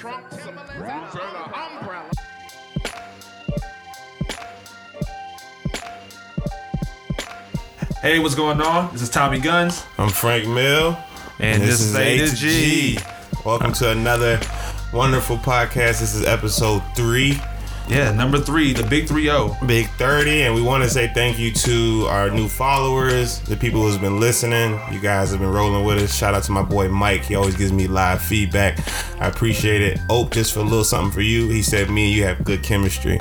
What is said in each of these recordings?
Trump, some boots, and an umbrella. Hey, what's going on? This is Tommy Guns. I'm Frank Mill. And this is A to G. Welcome to another wonderful podcast. This is episode 3. Yeah, number 3, the big 3-0. Big 30, and we want to say thank you to our new followers, the people who's been listening. You guys have been rolling with us. Shout out to my boy Mike. He always gives me live feedback. I appreciate it. Ope, just for a little something for you. He said, me and you have good chemistry.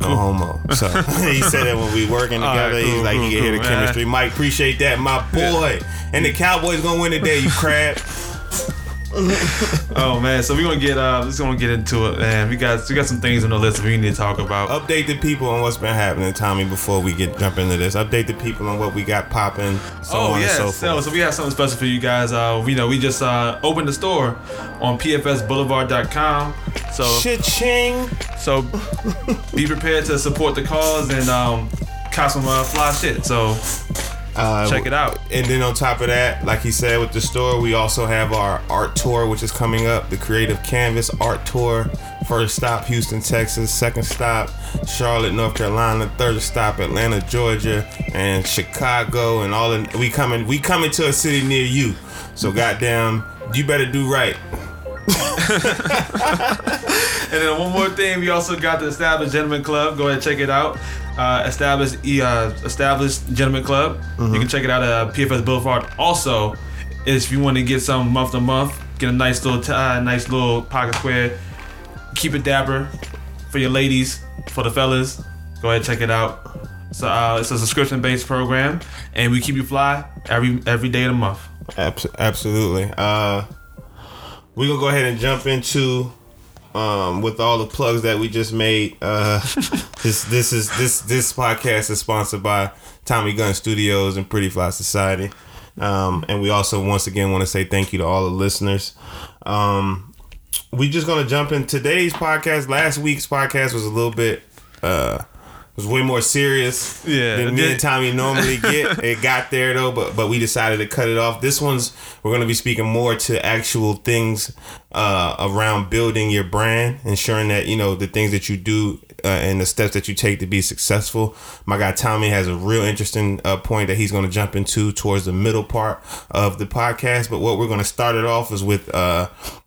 No homo. So he said that when we working together, right, cool, he's like, you can hear the chemistry. Mike, appreciate that, my boy. Yeah. And the Cowboys going to win today, you crab. Oh man, so we're gonna get into it, man. We got some things on the list we need to talk about. Update the people on what's been happening, Tommy, before we jump into this. Update the people on what we got popping, so on and so forth. So we have something special for you guys. We just opened the store on PFSBoulevard.com. So cha-ching. So be prepared to support the cause and cop some fly shit. So check it out. And then on top of that, like he said, with the store, we also have our art tour, which is coming up, the Creative Canvas Art Tour. First stop, Houston, Texas. Second stop, Charlotte, North Carolina. Third stop, Atlanta, Georgia, and Chicago, and all. We coming to a city near you. So goddamn, you better do right. And then one more thing, we also got the Established Gentleman Club. Go ahead and check it out. Established Gentleman Club. Mm-hmm. You can check it out at PFS Boulevard. Also, if you want to get some month to month, get a nice little tie, nice little pocket square. Keep it dapper for your ladies, for the fellas. Go ahead and check it out. So it's a subscription-based program, and we keep you fly every day of the month. Absolutely. We're going to go ahead and jump into... with all the plugs that we just made, this podcast is sponsored by Tommy Gunn Studios and Pretty Fly Society, and we also once again want to say thank you to all the listeners. We just gonna jump in today's podcast. Last week's podcast was a little bit was way more serious than me and Tommy normally get. It got there though, but we decided to cut it off. This one's, we're going to be speaking more to actual things around building your brand, ensuring that, you know, the things that you do and the steps that you take to be successful. My guy Tommy has a real interesting point that he's going to jump into towards the middle part of the podcast. But what we're going to start it off is with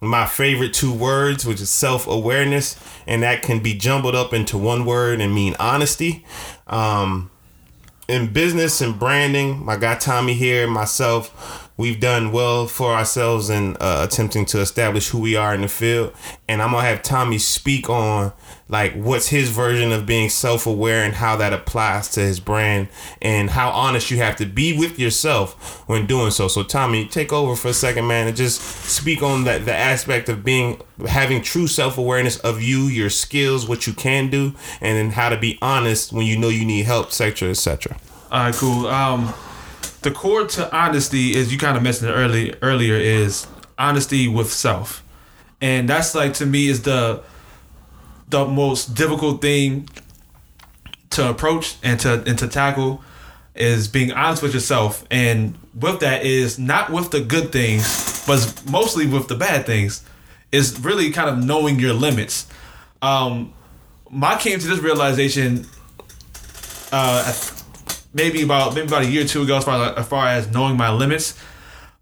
my favorite 2 words, which is self-awareness. And that can be jumbled up into one word and mean honesty. In business and branding, my guy Tommy here, myself, we've done well for ourselves in attempting to establish who we are in the field. And I'm gonna have Tommy speak on like what's his version of being self-aware and how that applies to his brand and how honest you have to be with yourself when doing so. So Tommy, take over for a second, man, and just speak on that, the aspect of having true self-awareness of you, your skills, what you can do, and then how to be honest when you know you need help, etc., etc. All right, cool. The core to honesty is, you kind of mentioned it earlier, is honesty with self. And that's like, to me, is the most difficult thing to approach and to tackle, is being honest with yourself. And with that is not with the good things, but mostly with the bad things. It's really kind of knowing your limits. I came to this realization maybe about a year or 2 ago, as far as knowing my limits.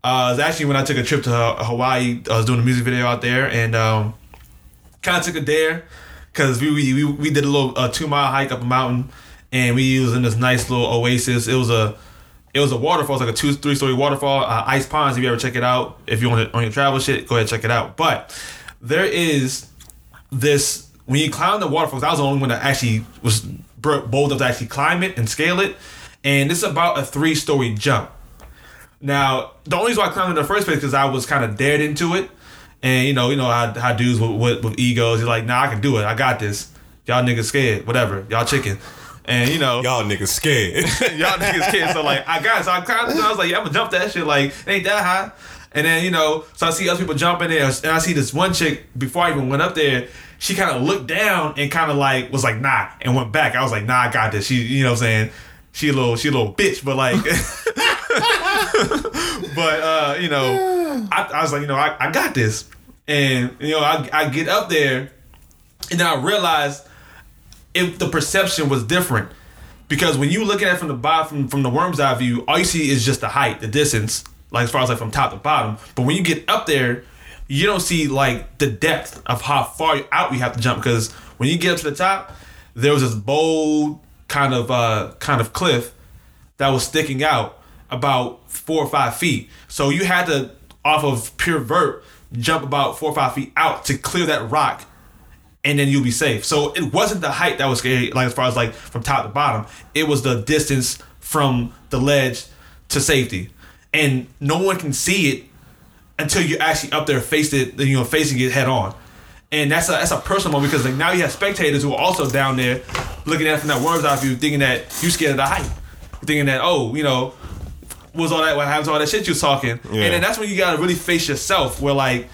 It was actually when I took a trip to Hawaii. I was doing a music video out there, and kind of took a dare. Cause we did a little 2-mile hike up a mountain, and we was in this nice little oasis. It was a waterfall. It was like a 2-3-story waterfall. Ice Ponds. If you ever check it out, if you want on your travel shit, go ahead and check it out. But there is this, when you climb the waterfalls, I was the only one that actually was bold enough to actually climb it and scale it, and it's about a 3-story jump. Now the only reason why I climbed in the first place because I was kind of dared into it. And you know how dudes with egos, you're like, nah, I can do it. I got this. Y'all niggas scared. Whatever. Y'all chicken. And you know, y'all niggas scared. Y'all niggas scared. So like, I got it. So I climbed. I was like, yeah, I'm gonna jump that shit. Like, it ain't that high. And then so I see other people jumping there, and I see this one chick before I even went up there. She kind of looked down and kind of like was like, nah, and went back. I was like, nah, I got this. She, you know what I'm saying? She a little bitch, but like. But I was like, I got this. And, you know, I get up there and then I realize if the perception was different. Because when you look at it from the bottom, from the worm's eye view, all you see is just the height, the distance, like as far as like from top to bottom. But when you get up there, you don't see like the depth of how far out you have to jump. Because when you get up to the top, there was this bold kind of cliff that was sticking out about 4 or 5 feet. So you had to, off of pure vert, jump about 4 or 5 feet out to clear that rock, and then you'll be safe. So it wasn't the height that was scary, like as far as like from top to bottom. It was the distance from the ledge to safety, and no one can see it until you're actually up there, facing it head on. And that's a personal moment, because like now you have spectators who are also down there looking at it from that worm's eye view, thinking that you scared of the height, thinking that, oh, you know, what happens to all that shit you was talking? Yeah. And then that's when you gotta really face yourself, where like,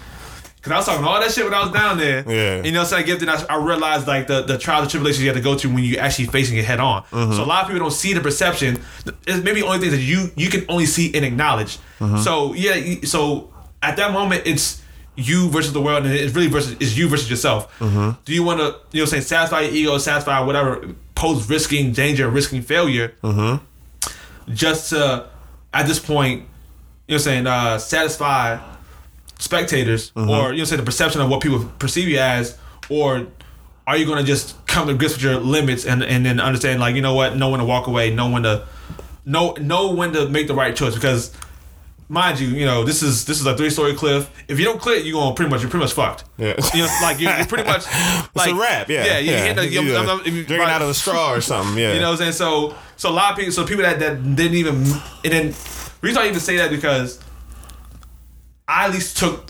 cause I was talking all that shit when I was down there. Yeah. And, you know, so I realized like the trials and tribulations you have to go through when you actually facing it head on. Mm-hmm. So a lot of people don't see the perception. It's maybe the only things that you can only see and acknowledge. Mm-hmm. So yeah, so at that moment it's you versus the world, and it's really it's you versus yourself. Mm-hmm. Do you want to, you know, say satisfy your ego, satisfy whatever, pose risking danger, risking failure, mm-hmm. just to at this point, you know, saying satisfy spectators, mm-hmm. or, you know, say the perception of what people perceive you as, or are you gonna just come to grips with your limits and then understand, like, you know what, know when to walk away, know when to make the right choice? Because mind you, you know, this is a 3-story cliff. If you don't clear it, you're pretty much fucked. Yeah, you know, like you're pretty much like it's a wrap. Yeah, yeah, you're drinking out of a straw or something. Yeah, you know what I'm saying. So a lot of people, so people that didn't even, and then the reason I even say that because I at least took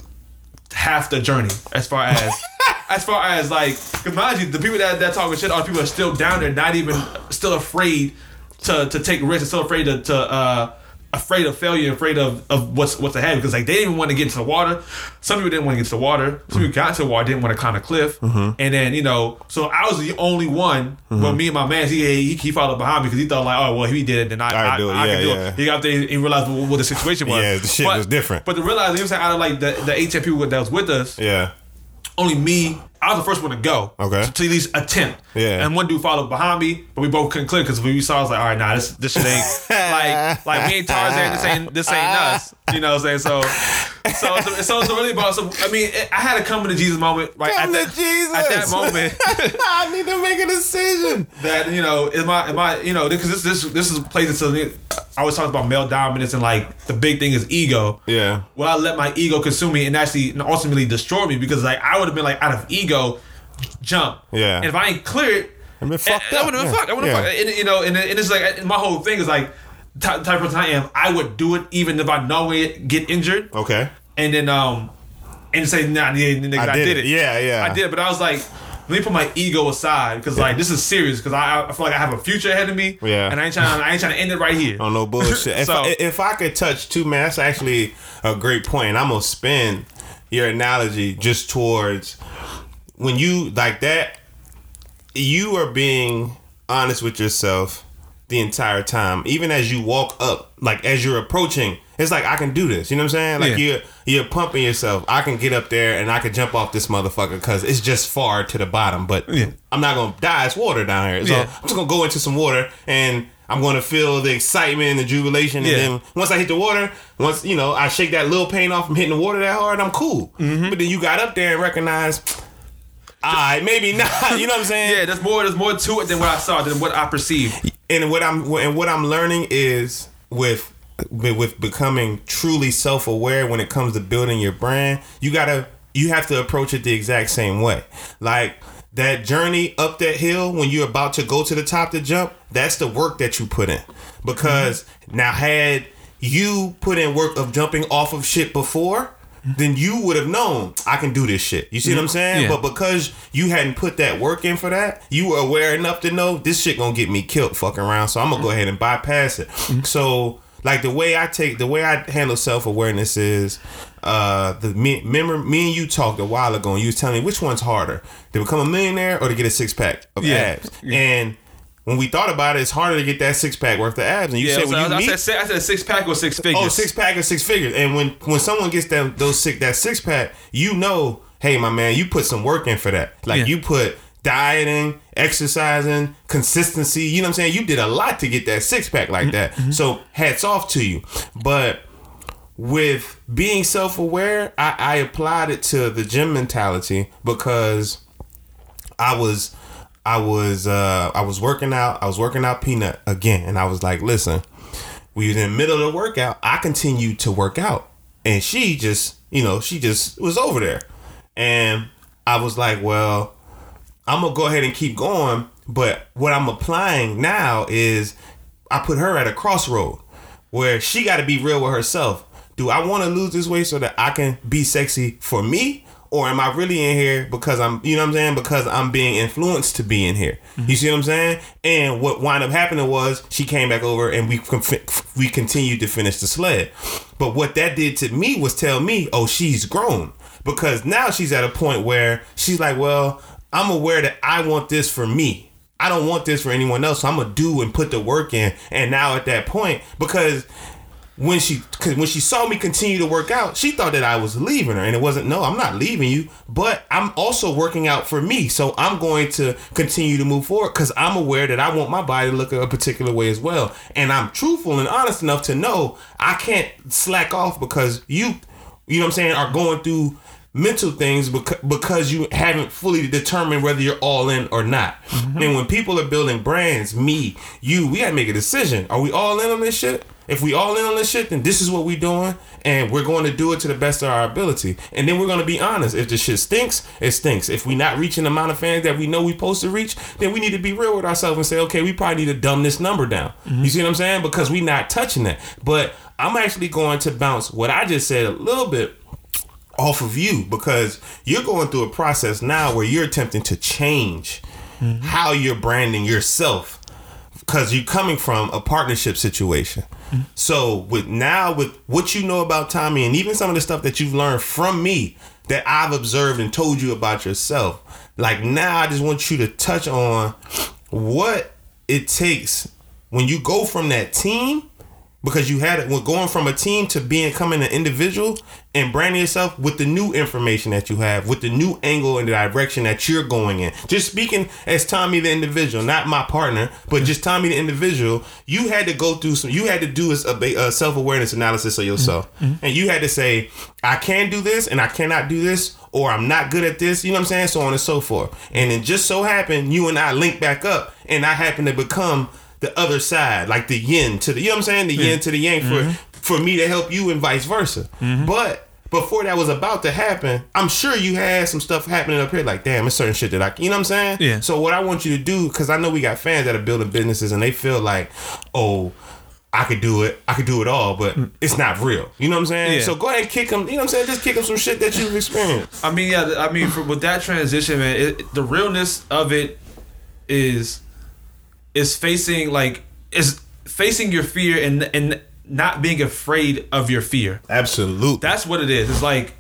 half the journey as far as like, because mind you, the people that talking shit, all the people are still down there, not even still afraid to take risks, still afraid of failure, afraid of what's ahead, because like they didn't even want to get into the water. Some people didn't want to get into the water. Some people got into the water, didn't want to climb a cliff. Mm-hmm. And then, you know, so I was the only one, mm-hmm. but me and my man, he followed behind me because he thought like, oh well, if he did it, then I can do it. He got up there and he realized what the situation was. Yeah, the shit was different. But to realize, he was like, out of like the 8-10 people that was with us, yeah, only me, I was the first one to go. Okay. To at least attempt. Yeah. And one dude followed behind me, but we both couldn't clear because we saw, I was like, all right, nah, this shit ain't like we ain't Tarzan. This ain't us. You know what I'm saying? So it's really about. So I mean, I had a come to Jesus moment. Right. Come to Jesus at that moment. I need to make a decision. That, you know, am I, you know, because this is a place that's. I was talking about male dominance and like the big thing is ego. Yeah. Well, I let my ego consume me and actually ultimately destroy me, because like I would have been like out of ego, jump. Yeah. And if I ain't cleared, I would have been fucked. I would have been fucked. And, you know, and it's like, and my whole thing is like the type of person I am. I would do it even if I know it, get injured. Okay. And then and say nah, nigga, I did it. Yeah, yeah. I did it, but I was like, let me put my ego aside, because like this is serious, because I feel like I have a future ahead of me. Yeah. And I ain't trying to end it right here. Oh, no bullshit. So, if I could touch too, man, that's actually a great point. I'm gonna spin your analogy just towards when you like that, you are being honest with yourself the entire time, even as you walk up, like as you're approaching. It's like, I can do this. You know what I'm saying? Like, yeah. You're pumping yourself. I can get up there and I can jump off this motherfucker because it's just far to the bottom. But yeah. I'm not going to die. It's water down here. So yeah. I'm just going to go into some water and I'm going to feel the excitement and the jubilation. Yeah. And then once I hit the water, once, you know, I shake that little pain off from hitting the water that hard, I'm cool. Mm-hmm. But then you got up there and recognized, all right, maybe not. You know what I'm saying? Yeah, there's more to it than what I saw, than what I perceived. And what I'm learning is with becoming truly self-aware when it comes to building your brand, you have to approach it the exact same way. Like that journey up that hill, when you're about to go to the top to jump, that's the work that you put in. Because mm-hmm. now had you put in work of jumping off of shit before, then you would have known, I can do this shit. You see what I'm saying? Yeah. But because you hadn't put that work in for that, you were aware enough to know this shit gonna get me killed fucking around, so I'm gonna go ahead and bypass it. Mm-hmm. So like the way I handle self-awareness is me and you talked a while ago, and you was telling me which one's harder, to become a millionaire or to get a six pack of abs. Yeah. And when we thought about it, it's harder to get that six pack worth of abs. And you said, well, I said six pack or 6 figures. Oh, 6 pack or 6 figures. And when someone gets that 6 pack, you know, hey, my man, you put some work in for that. Like you put dieting, exercising, consistency. You know what I'm saying? You did a lot to get that 6 pack like that. Mm-hmm. So hats off to you. But with being self-aware, I applied it to the gym mentality because I was working out. I was working out Peanut again, and I was like, "Listen, we was in the middle of the workout. I continued to work out, and she just, you know, she just was over there." And I was like, "Well, I'm gonna go ahead and keep going, but what I'm applying now is I put her at a crossroad where she got to be real with herself." Do I want to lose this weight so that I can be sexy for me? Or am I really in here because I'm, you know what I'm saying? Because I'm being influenced to be in here. Mm-hmm. You see what I'm saying? And what wound up happening was she came back over and we continued to finish the sled. But what that did to me was tell me, oh, she's grown. Because now she's at a point where she's like, well, I'm aware that I want this for me. I don't want this for anyone else. So I'm going to do and put the work in. And now at that point, because... When she saw me continue to work out, she thought that I was leaving her, and it wasn't. No, I'm not leaving you, but I'm also working out for me, so I'm going to continue to move forward because I'm aware that I want my body to look a particular way as well, and I'm truthful and honest enough to know I can't slack off because you know what I'm saying, are going through mental things because you haven't fully determined whether you're all in or not. Mm-hmm. And when people are building brands, me, you, we gotta make a decision. Are we all in on this shit? If we all in on this shit, then this is what we doing, and we're going to do it to the best of our ability. And then we're going to be honest. If the shit stinks, it stinks. If we're not reaching the amount of fans that we know we're supposed to reach, then we need to be real with ourselves and say, okay, we probably need to dumb this number down. Mm-hmm. You see what I'm saying? Because we not touching that. But I'm actually going to bounce what I just said a little bit off of you because you're going through a process now where you're attempting to change mm-hmm. how you're branding yourself. Because you're coming from a partnership situation. Mm-hmm. So with what you know about Tommy and even some of the stuff that you've learned from me that I've observed and told you about yourself, like now I just want you to touch on what it takes when you go from that team, because you had it when going from a team to becoming an individual and branding yourself with the new information that you have, with the new angle and the direction that you're going in. Just speaking as Tommy the individual, not my partner, but just Tommy the individual, you had to go through some, you had to do a self-awareness analysis of yourself. Mm-hmm. And you had to say, I can do this and I cannot do this, or I'm not good at this, you know what I'm saying? So on and so forth. And it just so happened, you and I linked back up and I happened to become the other side, like the yin to the, you know what I'm saying? The yin to the yang for me to help you and vice versa. Mm-hmm. But before that was about to happen, I'm sure you had some stuff happening up here like, damn, it's certain shit that I, you know what I'm saying? Yeah. So what I want you to do, because I know we got fans that are building businesses and they feel like, oh, I could do it all, but it's not real. You know what I'm saying? Yeah. So go ahead and kick them. You know what I'm saying? Just kick them some shit that you've experienced. With that transition, man, the realness of it is facing your fear and not being afraid of your fear. Absolutely. That's what it is. It's like,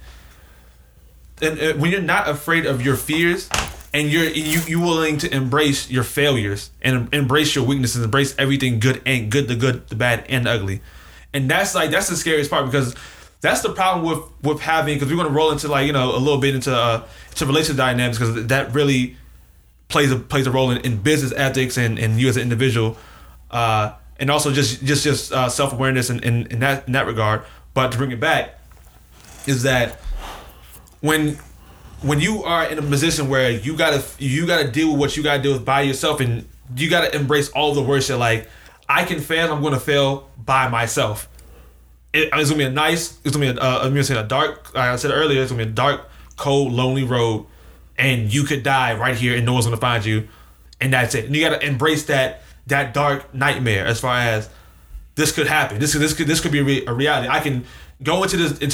and when you're not afraid of your fears and you're willing to embrace your failures and embrace your weaknesses, embrace everything good, the bad and the ugly. And that's the scariest part, because that's the problem with having, because we're going to roll into a little bit into relationship dynamics, because that really plays a role in business ethics and you as an individual, and also just self-awareness in that regard. But to bring it back is that when you are in a position where you gotta deal with what you gotta deal with by yourself, and you gotta embrace all the worst shit. Like, I can fail, I'm gonna fail by myself. It's gonna be a dark, like I said earlier, it's gonna be a dark, cold, lonely road. And you could die right here and no one's gonna find you. And that's it. And you gotta embrace that dark nightmare as far as this could happen. This could be a reality. I can go into the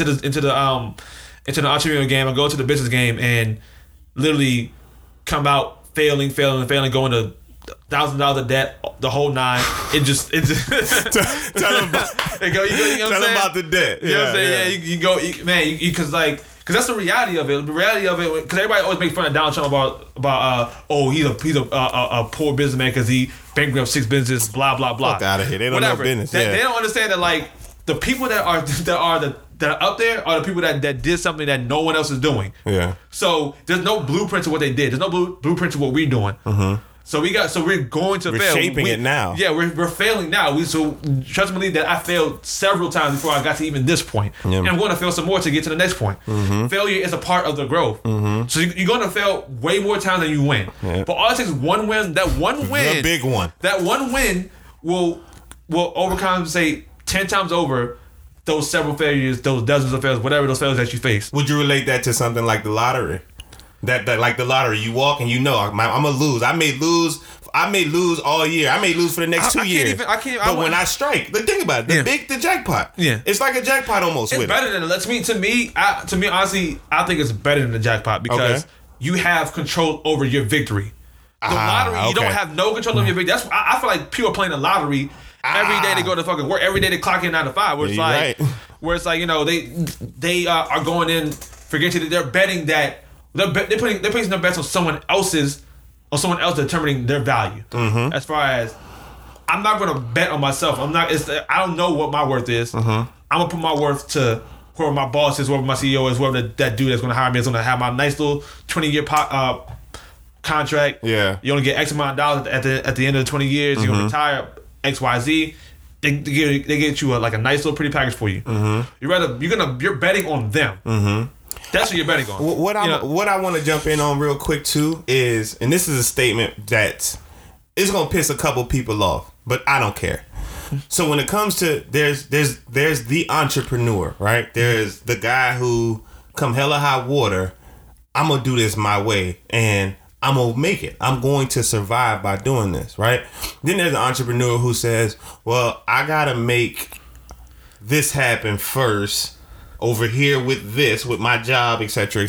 entrepreneurial game, and go into the business game and literally come out failing, going to $1,000 of debt, the whole nine. It just tell them about the debt. You know what I'm saying? Yeah, you go, man, because like Because that's the reality of it. The reality of it, because everybody always makes fun of Donald Trump about oh, he's a poor businessman because he bankrupt 6 businesses, blah blah blah. Fuck out of here. They don't know business. Yeah. They don't understand that like the people that are up there are the people that did something that no one else is doing. Yeah. So there's no blueprint to what they did. There's no blueprint to what we're doing. Mm-hmm. So we're going to fail. We're shaping it now. Yeah, we're failing now. So trust me that I failed several times before I got to even this point. Yeah. And I'm going to fail some more to get to the next point. Mm-hmm. Failure is a part of the growth. Mm-hmm. So you're going to fail way more times than you win. Yeah. But all it takes is one win. That one win. The big one. That one win will overcompensate 10 times over those several failures, those dozens of failures, whatever those failures that you face. Would you relate that to something like the lottery? That like the lottery, you walk and you know I'm gonna lose. I may lose all year. I may lose for the next 2 years. When I strike, think about it. The jackpot. Yeah, it's like a jackpot almost. It's better than it. To me, honestly, I think it's better than the jackpot because you have control over your victory. The lottery, you don't have no control over your victory. That's I feel like people are playing the lottery every day. They go to fucking work every day. They clock in 9 to 5. Where it's they are going in. Forget you. They're betting that. They're placing their bets on someone else determining their value. Mm-hmm. As far as I'm not gonna bet on myself. I don't know what my worth is. Mm-hmm. I'm gonna put my worth to whoever my boss is, whoever my CEO is, whoever that dude that's gonna hire me is gonna have my nice little 20-year contract. Yeah, you only get X amount of dollars at the end of the 20 years. Mm-hmm. You're gonna retire XYZ. They get you a nice little pretty package for you. Mm-hmm. You're betting on them. Mm-hmm. That's what you're betting on. What I want to jump in on real quick too is, and this is a statement that is gonna piss a couple people off, but I don't care. So when it comes to there's the entrepreneur, right? There's the guy who come hella high water, I'm gonna do this my way and I'm gonna make it. I'm going to survive by doing this, right? Then there's the entrepreneur who says, well, I gotta make this happen first. Over here with this, with my job, et cetera,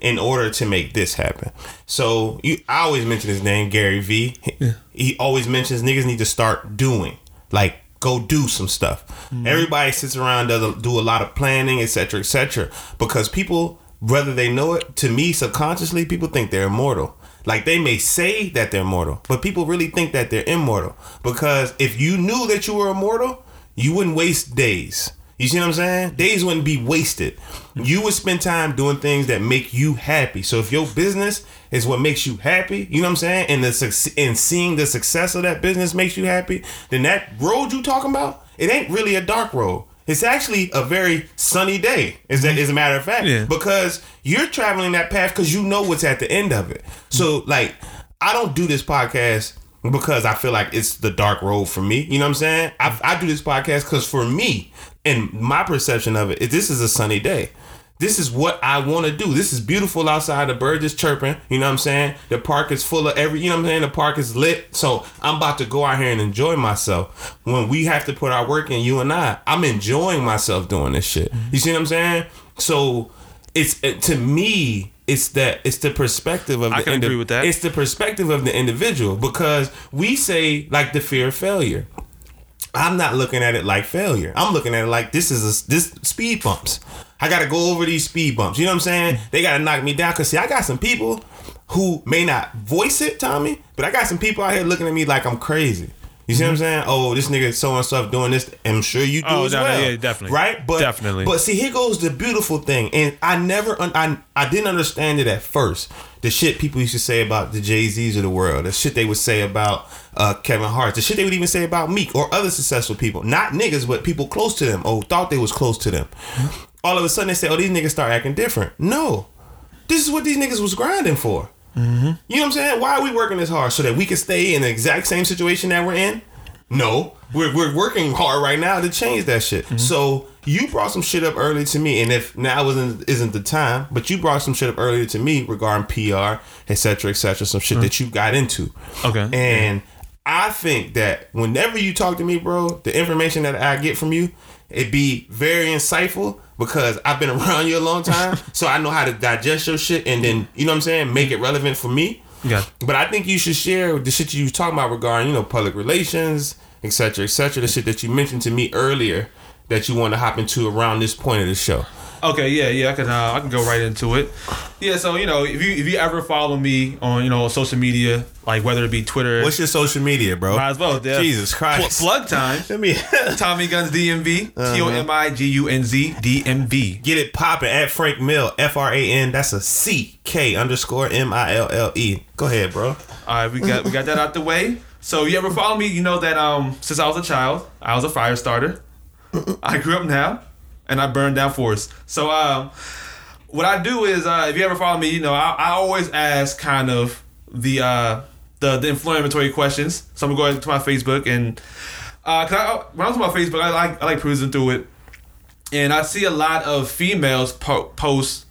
in order to make this happen. So I always mention his name, Gary V. Yeah. He always mentions niggas need to start doing, like go do some stuff. Mm-hmm. Everybody sits around do a lot of planning, et cetera, because people, whether they know it, to me subconsciously, people think they're immortal. Like they may say that they're immortal, but people really think that they're immortal because if you knew that you were immortal, you wouldn't waste days. You see what I'm saying? Days wouldn't be wasted. You would spend time doing things that make you happy. So if your business is what makes you happy, you know what I'm saying? And seeing the success of that business makes you happy, then that road you talking about, it ain't really a dark road. It's actually a very sunny day, as a matter of fact, because you're traveling that path because you know what's at the end of it. So like, I don't do this podcast because I feel like it's the dark road for me. You know what I'm saying? I do this podcast because for me, and my perception of it is this is a sunny day. This is what I want to do. This is beautiful outside. The birds is chirping. You know what I'm saying? The park is full of every, you know what I'm saying? The park is lit. So I'm about to go out here and enjoy myself. When we have to put our work in, you and I'm enjoying myself doing this shit. You see what I'm saying? So to me, it's the perspective of the individual. I can agree with that. It's the perspective of the individual because we say like the fear of failure. I'm not looking at it like failure. I'm looking at it like this speed bumps. I got to go over these speed bumps. You know what I'm saying? They got to knock me down. Because, see, I got some people who may not voice it, Tommy, but I got some people out here looking at me like I'm crazy. You see what I'm saying? Oh, this nigga so-and-so doing this. I'm sure you do well. Yeah, definitely. Right? But, definitely. But, see, here goes the beautiful thing. And I didn't understand it at first. The shit people used to say about the Jay-Z's of the world. The shit they would say about Kevin Hart. The shit they would even say about Meek or other successful people. Not niggas, but people close to them. Oh, thought they was close to them. All of a sudden they say, oh, these niggas start acting different. No. This is what these niggas was grinding for. Mm-hmm. You know what I'm saying? Why are we working this hard? So that we can stay in the exact same situation that we're in? No. We're working hard right now to change that shit. Mm-hmm. So you brought some shit up earlier to me, and if now isn't the time, but you brought some shit up earlier to me regarding PR, et cetera, some shit that you got into. Okay. And I think that whenever you talk to me, bro, the information that I get from you, it be very insightful because I've been around you a long time, so I know how to digest your shit and then, you know what I'm saying, make it relevant for me. Yeah. But I think you should share the shit you was talking about regarding, you know, public relations, et cetera, the shit that you mentioned to me earlier that you want to hop into around this point of the show. Okay, yeah, I can go right into it. Yeah, so you know, if you ever follow me on, you know, social media, like whether it be Twitter. What's your social media, bro? Might as well. Yeah. Jesus Christ. Plug time. Tommy Gunn's DMV. TOMIGUNZ DMV. Get it popping at Frank Mill. FRAN. That's a CK_MILLE. Go ahead, bro. Alright, we got that out the way. So you ever follow me, you know that since I was a child, I was a fire starter. I grew up now. And I burn down forests. So what I do is, if you ever follow me, you know, I always ask kind of the inflammatory questions. So I'm going to my Facebook, and when I was on my Facebook, I like perusing through it, and I see a lot of females post,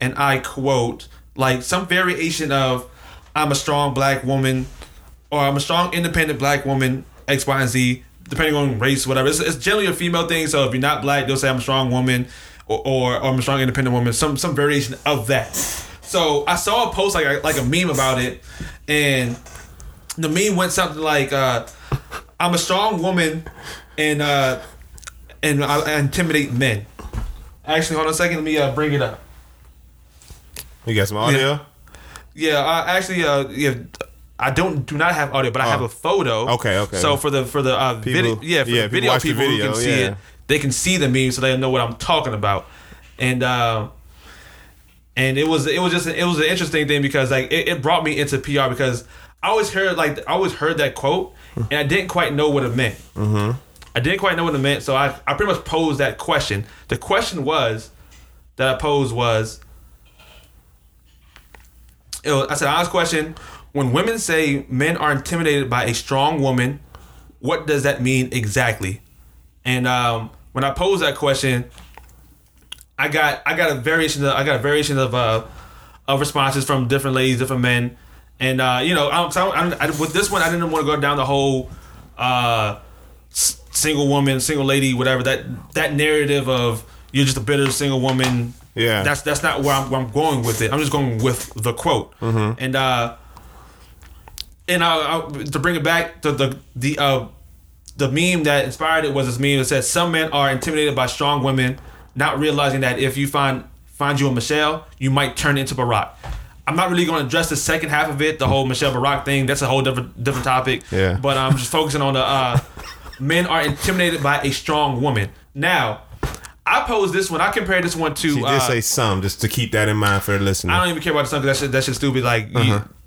and I quote like some variation of, "I'm a strong black woman," or "I'm a strong independent black woman," X, Y, and Z. Depending on race, whatever. It's generally a female thing. So if you're not black, they'll say I'm a strong woman, or I'm a strong independent woman. Some variation of that. So I saw a post like a meme about it, and the meme went something like, "I'm a strong woman, and I intimidate men." Actually, hold on a second. Let me bring it up. You got some audio? Yeah. Yeah. I do not have audio, but I have a photo. Okay. So for the video, people who can see it, they can see the meme, so they know what I'm talking about. And it was an interesting thing because like it brought me into PR because I always heard that quote, and I didn't quite know what it meant. Mm-hmm. So I pretty much posed that question. The question I said, honest question. When women say men are intimidated by a strong woman, what does that mean exactly? And when I posed that question, I got a variation of responses from different ladies, different men, and you know, with this one, I didn't want to go down the whole single woman, single lady, whatever that narrative of you're just a bitter single woman. Yeah, that's not where I'm going with it. I'm just going with the quote, And to bring it back to the meme that inspired it was this meme that said some men are intimidated by strong women, not realizing that if you find you a Michelle, you might turn into Barack. I'm not really going to address the second half of it, the whole Michelle Barack thing. That's a whole different topic. Yeah. But I'm just focusing on the men are intimidated by a strong woman. Now, I posed this one. I compared this one to. She did say some, just to keep that in mind for the listener. I don't even care about the song because that shit's stupid. Like.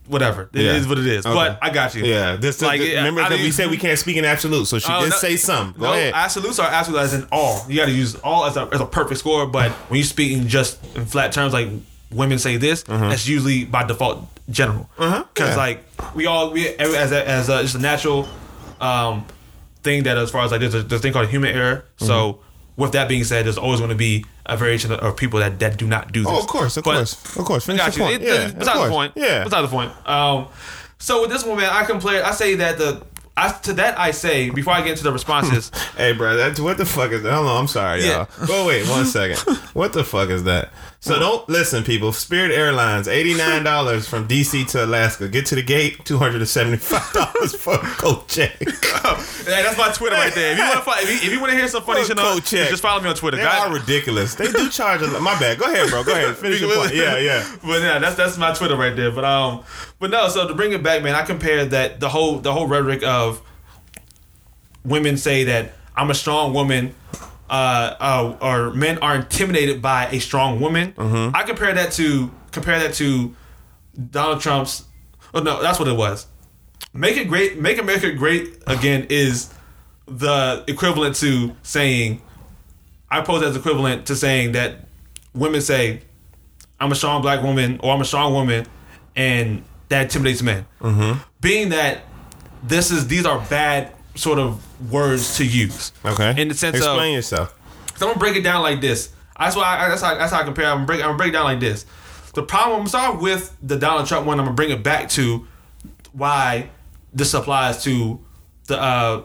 Whatever. It is what it is. Okay. But I got you. Yeah. This, like, remember that we said we can't speak in absolute, so she did say some. Go ahead. Absolutes are absolute as in all. You got to use all as a perfect score, but when you speak in just in flat terms, like women say this, that's usually by default general. Because like we all it's a natural thing that as far as like there's a thing called human error. So with that being said, there's always going to be a variation of people that do not do this. Oh, of course. Finish your point. Beside the point. So with this one, man, I compare. I say that before I get into the responses. Hey, bro, what the fuck is that? Hold on, I'm sorry, y'all. Go wait one second. What the fuck is that? So don't listen, people. Spirit Airlines, $89 from DC to Alaska. Get to the gate, $275 for a coat check. Hey, that's my Twitter right there. If you want to hear some funny shit, just follow me on Twitter. They are ridiculous. They do charge a lot. My bad. Go ahead, bro. Go ahead. Finish your point. Yeah. But yeah, that's my Twitter right there. But so to bring it back, man, I compared that the whole rhetoric of women say that I'm a strong woman. Or men are intimidated by a strong woman. I compare that to Donald Trump's. Oh no, that's what it was. Make America great again is the equivalent to saying. I pose as equivalent to saying that women say, "I'm a strong black woman" or "I'm a strong woman," and that intimidates men. Being that these are bad sort of words to use. Okay. In the sense of explain yourself. So I'm gonna break it down like this. That's how I compare. I'm gonna break it down like this. The problem I'm starting with the Donald Trump one. I'm gonna bring it back to why this applies to the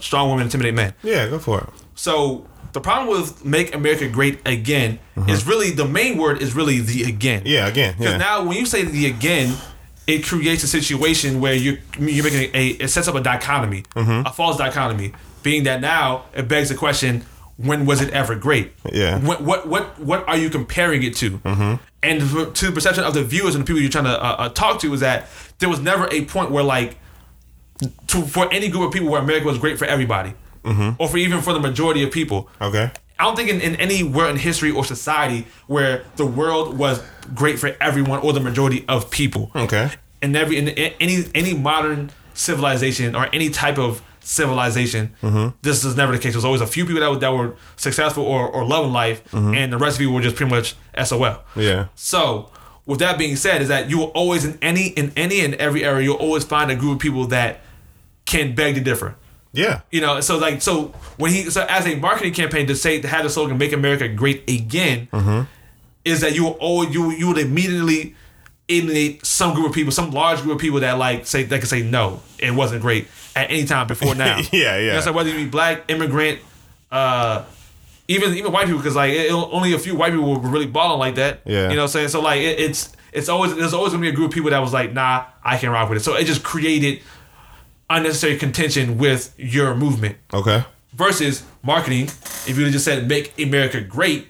strong women intimidate men. Yeah, go for it. So the problem with "Make America Great Again" is really the main word is really the again. Yeah, again. Because now when you say the again, it creates a situation where you're making it sets up a dichotomy, a false dichotomy, being that now it begs the question, when was it ever great? Yeah. What are you comparing it to? Mm-hmm. And to the perception of the viewers and the people you're trying to talk to is that there was never a point where like for any group of people where America was great for everybody, mm-hmm. or for even for the majority of people. Okay. I don't think in any world in history or society where the world was great for everyone or the majority of people. Okay. In any modern civilization or any type of civilization, mm-hmm. this is never the case. There's always a few people that were successful or loving life, mm-hmm. and the rest of people were just pretty much SOL. Yeah. So, with that being said, is that you will always in any and every area you'll always find a group of people that can beg to differ. Yeah. You know, so as a marketing campaign to have the slogan "Make America Great Again," mm-hmm. is that you would immediately alienate some group of people, some large group of people that can say no, it wasn't great at any time before now. Yeah, yeah. You know, so whether you be black, immigrant, even white people, because like only a few white people were really balling like that. Yeah. You know what I'm saying? So like there's always gonna be a group of people that was like, nah, I can't rock with it. So it just created unnecessary contention with your movement. Okay. Versus marketing, if you just said "Make America Great,"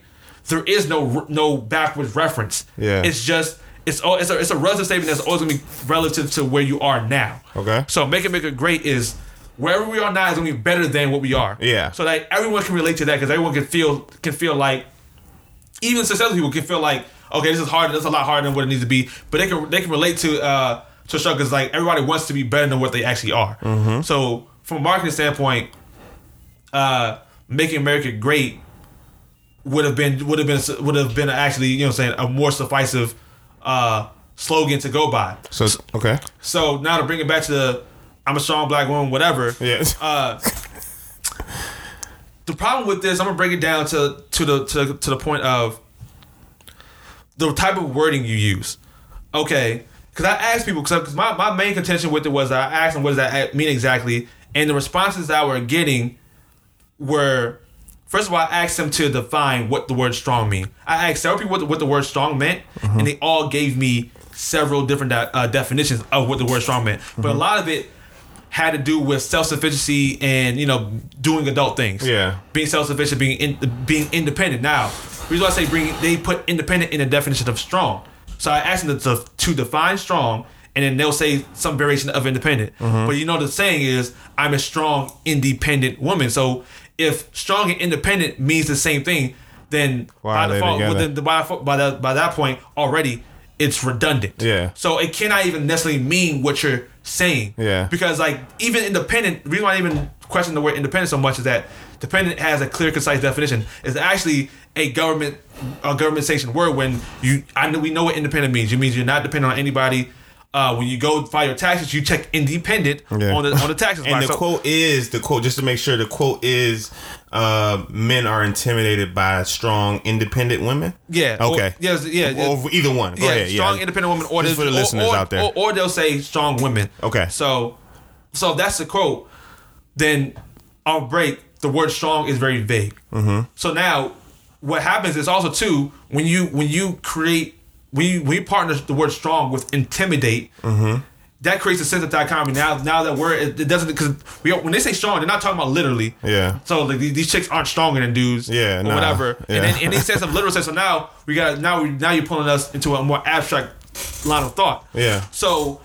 there is no backwards reference. Yeah. It's just. It's a relative statement that's always going to be relative to where you are now. Okay. So Make It Great is wherever we are now is going to be better than what we are. Yeah. So that everyone can relate to that, because everyone can feel like, even successful people can feel like, okay, this is hard. This is a lot harder than what it needs to be. But they can relate to struggle, because like everybody wants to be better than what they actually are. Mm-hmm. So from a marketing standpoint, Making America Great would have been actually, you know what I'm saying, a more sufficient slogan to go by. So okay. So now to bring it back to the I'm a strong black woman, whatever. Yes. The problem with this, I'm gonna break it down to the point of the type of wording you use. Okay. Because I asked people, because my main contention with it was that I asked them, what does that mean exactly? And the responses that I were getting were, first of all, I asked them to define what the word strong mean. I asked several people what the word strong meant, mm-hmm. and they all gave me several different definitions of what the word strong meant. But mm-hmm. a lot of it had to do with self-sufficiency and, you know, doing adult things. Yeah. Being self-sufficient, being independent. Now, the reason why I say they put independent in the definition of strong. So I asked them to define strong, and then they'll say some variation of independent. Mm-hmm. But you know the saying is, I'm a strong, independent woman. So if strong and independent means the same thing, then by default, by that point already, it's redundant. Yeah. So it cannot even necessarily mean what you're saying. Yeah. Because like even independent, the reason why I even question the word independent so much is that dependent has a clear, concise definition. It's actually a governmentation word. When we know what independent means. It means you're not dependent on anybody. When you go file your taxes, you check independent on the taxes. And the quote, just to make sure, the quote is, men are intimidated by strong, independent women? Yeah. Okay. Or either one. Go ahead. Strong, independent women. Or just for the listeners out there. Or they'll say strong women. Okay. So if that's the quote, then on break, the word strong is very vague. Mm-hmm. So now what happens is also, too, when you partner the word strong with intimidate, mm-hmm. that creates a sense of dichotomy. Now that word, it doesn't, because when they say strong, they're not talking about literally. Yeah. So like, these chicks aren't stronger than dudes. Yeah. Whatever. Yeah. And in the sense of literal sense, so now you're pulling us into a more abstract line of thought. Yeah. So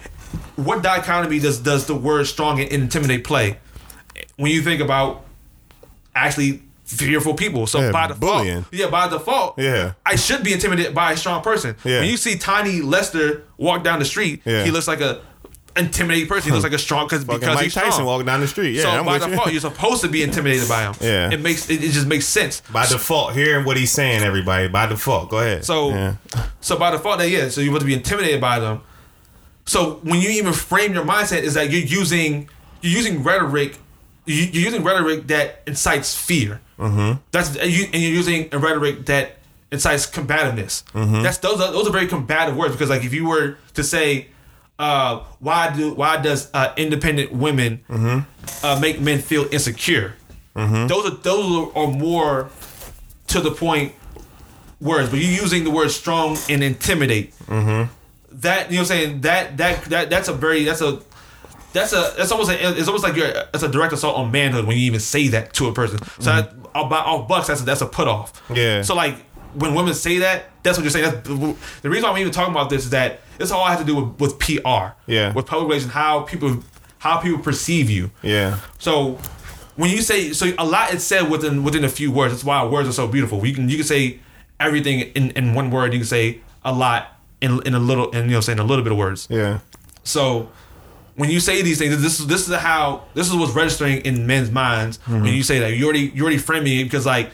what dichotomy does the word strong and intimidate play when you think about actually fearful people? So yeah, by default, yeah, I should be intimidated by a strong person. Yeah. When you see Tiny Lester walk down the street, yeah, he looks like a intimidating person. He looks like a strong because Mike Tyson walking down the street. Yeah, so I'm by default, you're supposed to be intimidated by him. Yeah, it just makes sense. By default, hearing what he's saying, everybody. By default, go ahead. So, yeah. So by default, so you want to be intimidated by them. So when you even frame your mindset, is that you're using rhetoric. You're using rhetoric that incites fear. Mm-hmm. And you're using a rhetoric that incites combativeness. Mm-hmm. Those are very combative words, because like if you were to say, why does independent women mm-hmm. Make men feel insecure? Mm-hmm. Those are more to the point words, but you're using the word strong and intimidate. Mm-hmm. That, you know what I'm saying, that's a very It's almost like it's a direct assault on manhood when you even say that to a person. So by all bucks, that's a put off. Yeah. So like when women say that, that's what you're saying. That's the reason why I'm even talking about this is that it's all I have to do with PR. Yeah. With public relations, how people perceive you. Yeah. So when you say, so a lot is said within a few words. That's why words are so beautiful. You can say everything in one word. You can say a lot in a little bit of words. Yeah. So when you say these things, this is what's registering in men's minds. Mm-hmm. When you say that, you already frame me, because like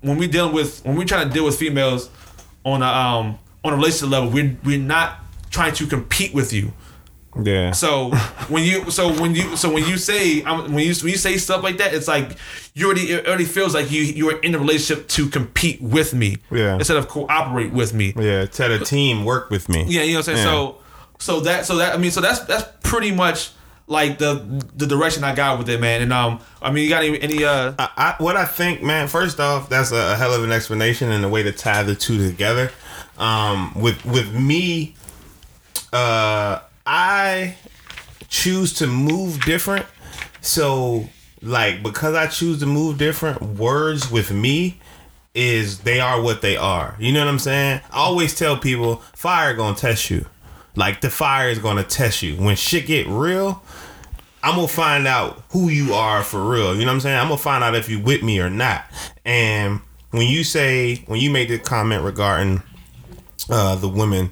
when we try to deal with females on a relationship level, we're not trying to compete with you. Yeah. So when you say stuff like that, it's like it already feels like you are in a relationship to compete with me. Yeah. Instead of cooperate with me. Yeah. It's a team, work with me. Yeah. You know what I'm saying? Yeah. So that's pretty much like the direction I got with it, man. And you got any what I think, man. First off, that's a hell of an explanation and a way to tie the two together. With me, I choose to move different. So like, because I choose to move different, words with me is they are what they are. You know what I'm saying? I always tell people, fire gonna test you. Like, the fire is going to test you. When shit get real, I'm going to find out who you are for real. You know what I'm saying? I'm going to find out if you with me or not. And when you made the comment regarding the women,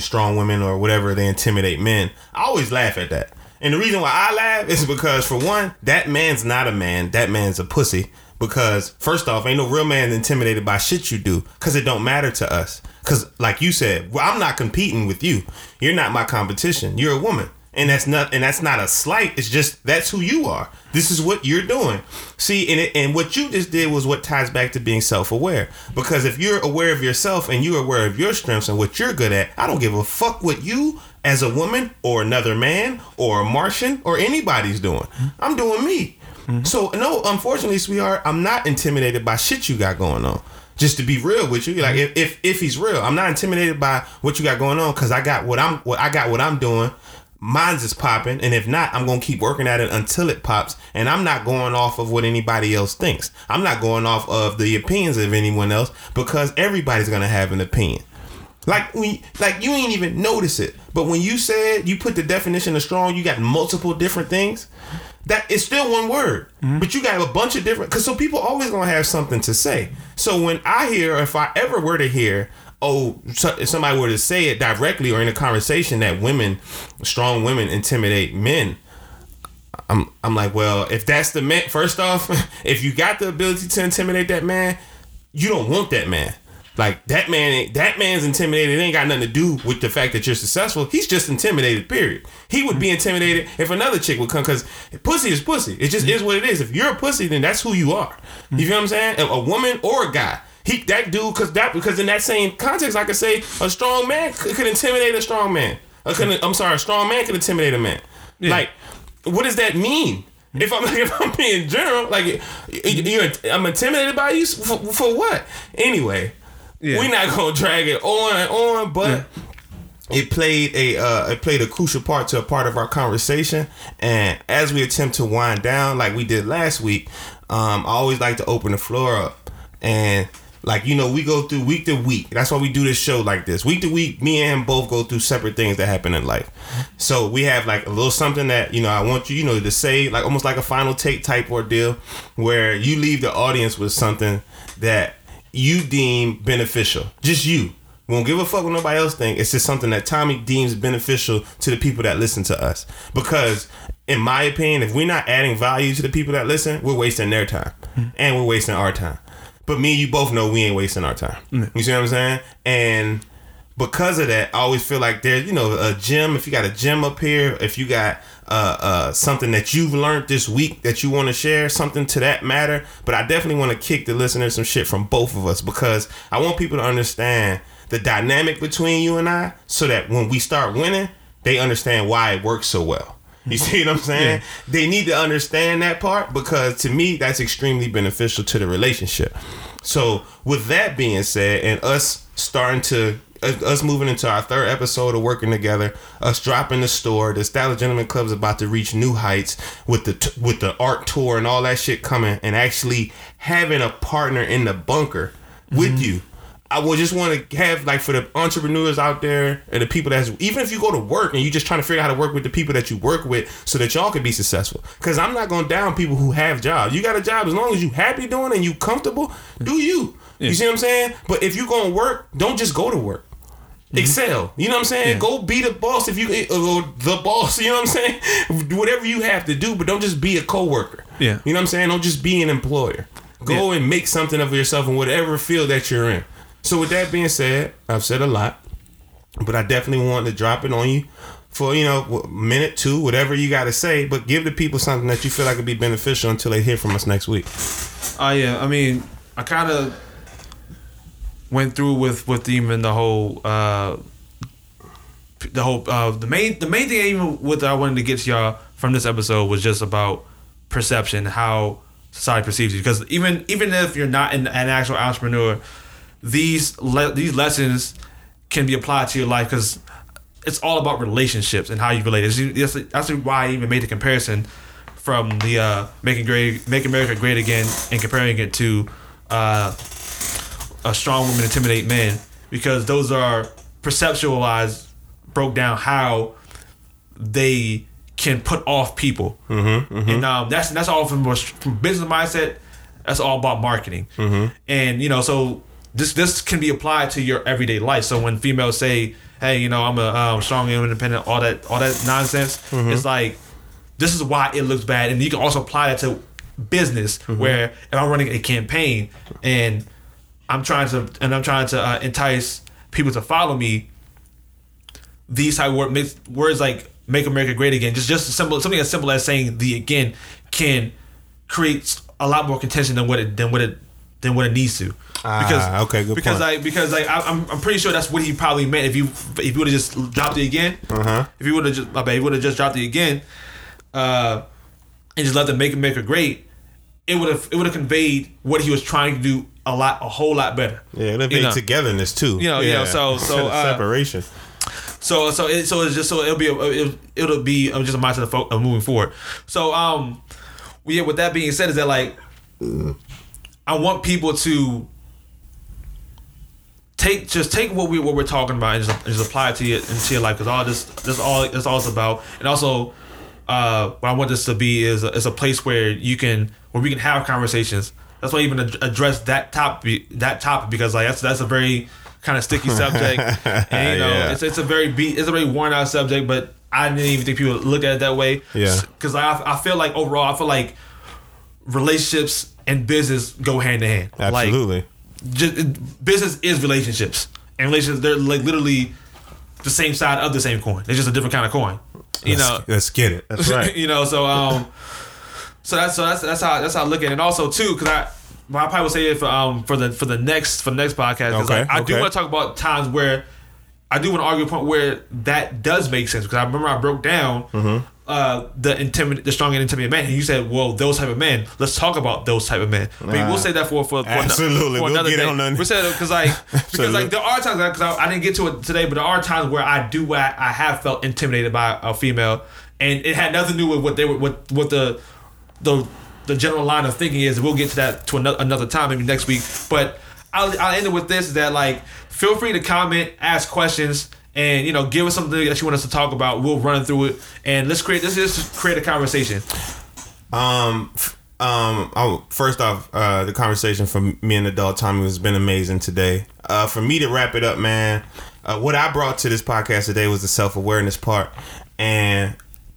strong women or whatever, they intimidate men, I always laugh at that. And the reason why I laugh is because, for one, that man's not a man. That man's a pussy. Because, first off, ain't no real man intimidated by shit you do, because it don't matter to us. Because, like you said, I'm not competing with you. You're not my competition. You're a woman. And that's not a slight. It's just that's who you are. This is what you're doing. See, and what you just did was what ties back to being self-aware. Because if you're aware of yourself and you're aware of your strengths and what you're good at, I don't give a fuck what you as a woman or another man or a Martian or anybody's doing. I'm doing me. Mm-hmm. So, no, unfortunately, sweetheart, I'm not intimidated by shit you got going on. Just to be real with you, like if he's real, I'm not intimidated by what you got going on, because I got what I'm doing. Mine's is popping, and if not, I'm gonna keep working at it until it pops. And I'm not going off of what anybody else thinks. I'm not going off of the opinions of anyone else, because everybody's gonna have an opinion. Like you ain't even notice it, but when you said you put the definition of strong, you got multiple different things. That is still one word, but you got a bunch of different, because so people always gonna have something to say. So when I hear, if I ever were to hear, if somebody were to say it directly or in a conversation that women, strong women, intimidate men, I'm like, well, if that's the man, first off, if you got the ability to intimidate that man, you don't want that man. Like that man's intimidated. It ain't got nothing to do with the fact that you're successful. He's just intimidated, period. He would be intimidated if another chick would come, because pussy is pussy. It just is what it is. If you're a pussy, then that's who you are. Mm-hmm. You feel what I'm saying? A woman or a guy. Because in that same context, I could say a strong man could intimidate a strong man. A strong man could intimidate a man. Yeah. Like, what does that mean? If I'm being general, like, I'm intimidated by you for what? Anyway. Yeah. We're not gonna drag it on and on, but it played a crucial part to a part of our conversation. And as we attempt to wind down, like we did last week, I always like to open the floor up, and like, you know, we go through week to week. That's why we do this show like this, week to week. Me and him both go through separate things that happen in life. So we have like a little something that, you know, I want you, you know, to say, like almost like a final take type ordeal, where you leave the audience with something that you deem beneficial. Just you. Won't give a fuck what nobody else think. It's just something that Tommy deems beneficial to the people that listen to us. Because in my opinion, if we're not adding value to the people that listen, we're wasting their time. Mm-hmm. And we're wasting our time. But me and you both know we ain't wasting our time. Mm-hmm. You see what I'm saying? And because of that, I always feel like there's, you know, a gem. If you got a gem up here, if you got something that you've learned this week that you want to share, something to that matter. But I definitely want to kick the listeners some shit from both of us, because I want people to understand the dynamic between you and I, so that when we start winning, they understand why it works so well. You see what I'm saying? Yeah. They need to understand that part, because to me, that's extremely beneficial to the relationship. So with that being said, and us starting to us moving into our third episode of working together, us dropping the store, the Style of Gentleman Club is about to reach new heights with the art tour and all that shit coming, and actually having a partner in the bunker with you. I would just want to have, like, for the entrepreneurs out there and the people that's, even if you go to work and you're just trying to figure out how to work with the people that you work with so that y'all can be successful. Because I'm not going to down people who have jobs. You got a job as long as you happy doing and you comfortable, do you. Yeah. You see what I'm saying? But if you're going to work, don't just go to work. Excel. You know what I'm saying? Yeah. Go be the boss if you, or the boss, you know what I'm saying? Whatever you have to do, but don't just be a coworker. Yeah. You know what I'm saying? Don't just be an employer. Go and make something of yourself in whatever field that you're in. So with that being said, I've said a lot, but I definitely wanted to drop it on you for, you know, a minute, two, whatever you got to say, but give the people something that you feel like would be beneficial until they hear from us next week. Yeah. I mean, I kind of went through with even the main thing even with I wanted to get to y'all from this episode was just about perception, how society perceives you. Because even if you're not an actual entrepreneur, these lessons can be applied to your life, because it's all about relationships and how you relate. That's why I even made the comparison from the Make America Great Again and comparing it to a strong woman intimidate men, because those are perceptualized, broke down how they can put off people. And that's all from business mindset. That's all about marketing. And you know, so This can be applied to your everyday life. So when females say, "Hey, you know, I'm a strong, independent," all that nonsense, it's like, this is why it looks bad. And you can also apply that to business, where if I'm running a campaign and I'm trying to entice people to follow me, these type of words like "Make America Great Again," just something as simple as saying the "again" can create a lot more contention than what it needs to. Because I'm pretty sure that's what he probably meant if you would have just dropped it again. If you would have just dropped it again, and just let them make it great, it would have conveyed what he was trying to do a whole lot better. Yeah, it would have been togetherness too. So separation. It'll be just a mindset of moving forward. So with that being said, is that like I want people to take what we're talking about and just apply it to your life, because that's all it's about. And also, what I want this to be is a place where we can have conversations. That's why I even address that topic, because like that's a very kind of sticky subject, and you know it's a very worn out subject. But I didn't even think people looked at it that way. Yeah, because I feel like overall relationships and business go hand in hand. Absolutely. Business is relationships, and relationships, they're like literally the same side of the same coin. They're just a different kind of coin. Let's get it. That's right. So that's how I look at it. And also too, because I probably will say it for the next podcast. I do want to talk about times where I do want to argue a point where that does make sense, because I remember I broke down the strong and intimidating man, and you said, "Well, those type of men." Let's talk about those type of men. I mean, we'll say that for absolutely for another day. We'll say that because there are times, because I didn't get to it today, but there are times where I have felt intimidated by a female, and it had nothing to do with what the general line of thinking is. We'll get to that to another time, maybe next week. But I'll end it with this: that feel free to comment, ask questions. And give us something that you want us to talk about. We'll run through it, and let's create a conversation. First off, the conversation from me and the dog Tommy has been amazing today. For me to wrap it up, man, what I brought to this podcast today was the self-awareness part, and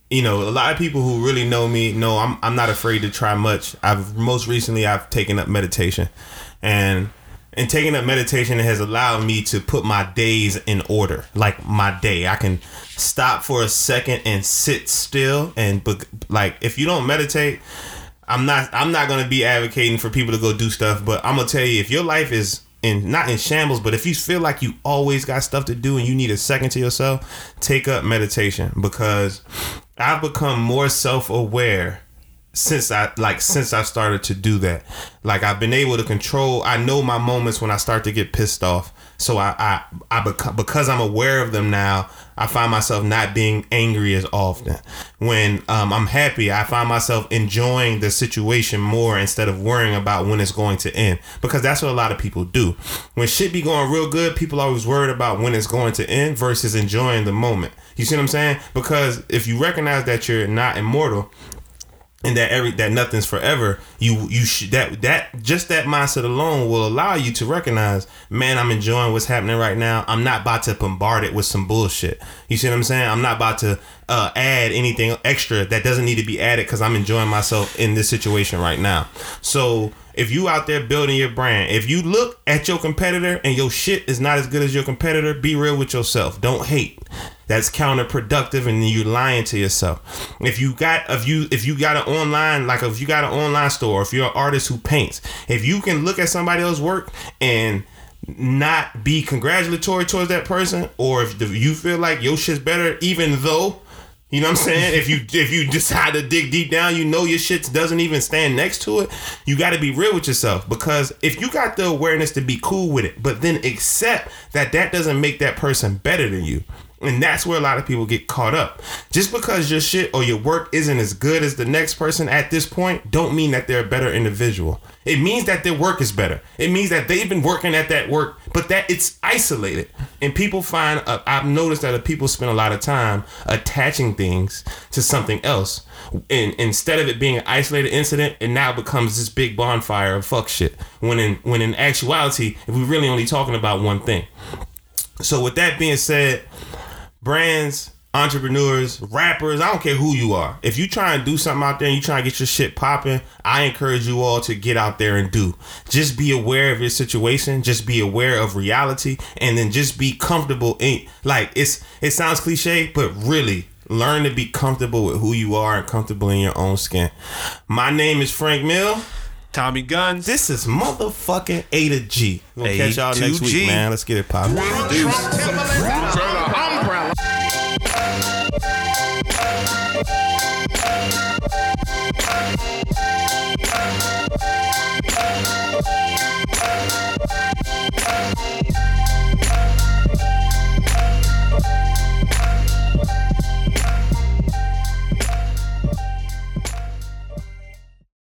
a lot of people who really know me know I'm not afraid to try much. Most recently I've taken up meditation, and taking up meditation has allowed me to put my days in order. Like my day, I can stop for a second and sit still. And if you don't meditate, I'm not going to be advocating for people to go do stuff. But I'm going to tell you, if your life is not in shambles, but if you feel like you always got stuff to do and you need a second to yourself, take up meditation, because I've become more self-aware since I started to do that. I've been able to control. I know my moments when I start to get pissed off. So because I'm aware of them now, I find myself not being angry as often. When I'm happy, I find myself enjoying the situation more instead of worrying about when it's going to end, because that's what a lot of people do. When shit be going real good, people always worried about when it's going to end versus enjoying the moment. You see what I'm saying? Because if you recognize that you're not immortal, and that nothing's forever, that mindset alone will allow you to recognize, man, I'm enjoying what's happening right now. I'm not about to bombard it with some bullshit. You see what I'm saying? I'm not about to add anything extra that doesn't need to be added, because I'm enjoying myself in this situation right now. So if you out there building your brand, if you look at your competitor and your shit is not as good as your competitor, be real with yourself. Don't hate. That's counterproductive, and you're lying to yourself. If you got an online store, if you're an artist who paints, if you can look at somebody else's work and not be congratulatory towards that person, or if you feel like your shit's better, even though, you know what I'm saying, if you decide to dig deep down, you know your shit doesn't even stand next to it. You got to be real with yourself, because if you got the awareness to be cool with it, but then accept that doesn't make that person better than you. And that's where a lot of people get caught up. Just because your shit or your work isn't as good as the next person at this point, don't mean that they're a better individual. It means that their work is better. It means that they've been working at that work, but that it's isolated. And people I've noticed that people spend a lot of time attaching things to something else. And instead of it being an isolated incident, it now becomes this big bonfire of fuck shit. When in actuality, we're really only talking about one thing. So with that being said, brands, entrepreneurs, rappers, I don't care who you are. If you try and do something out there and you try and get your shit popping, I encourage you all to get out there and do. Just be aware of your situation. Just be aware of reality. And then just be comfortable. It sounds cliche, but really learn to be comfortable with who you are and comfortable in your own skin. My name is Frank Mill. Tommy Guns. This is motherfucking A to G. We'll catch y'all next week, man. Let's get it popping.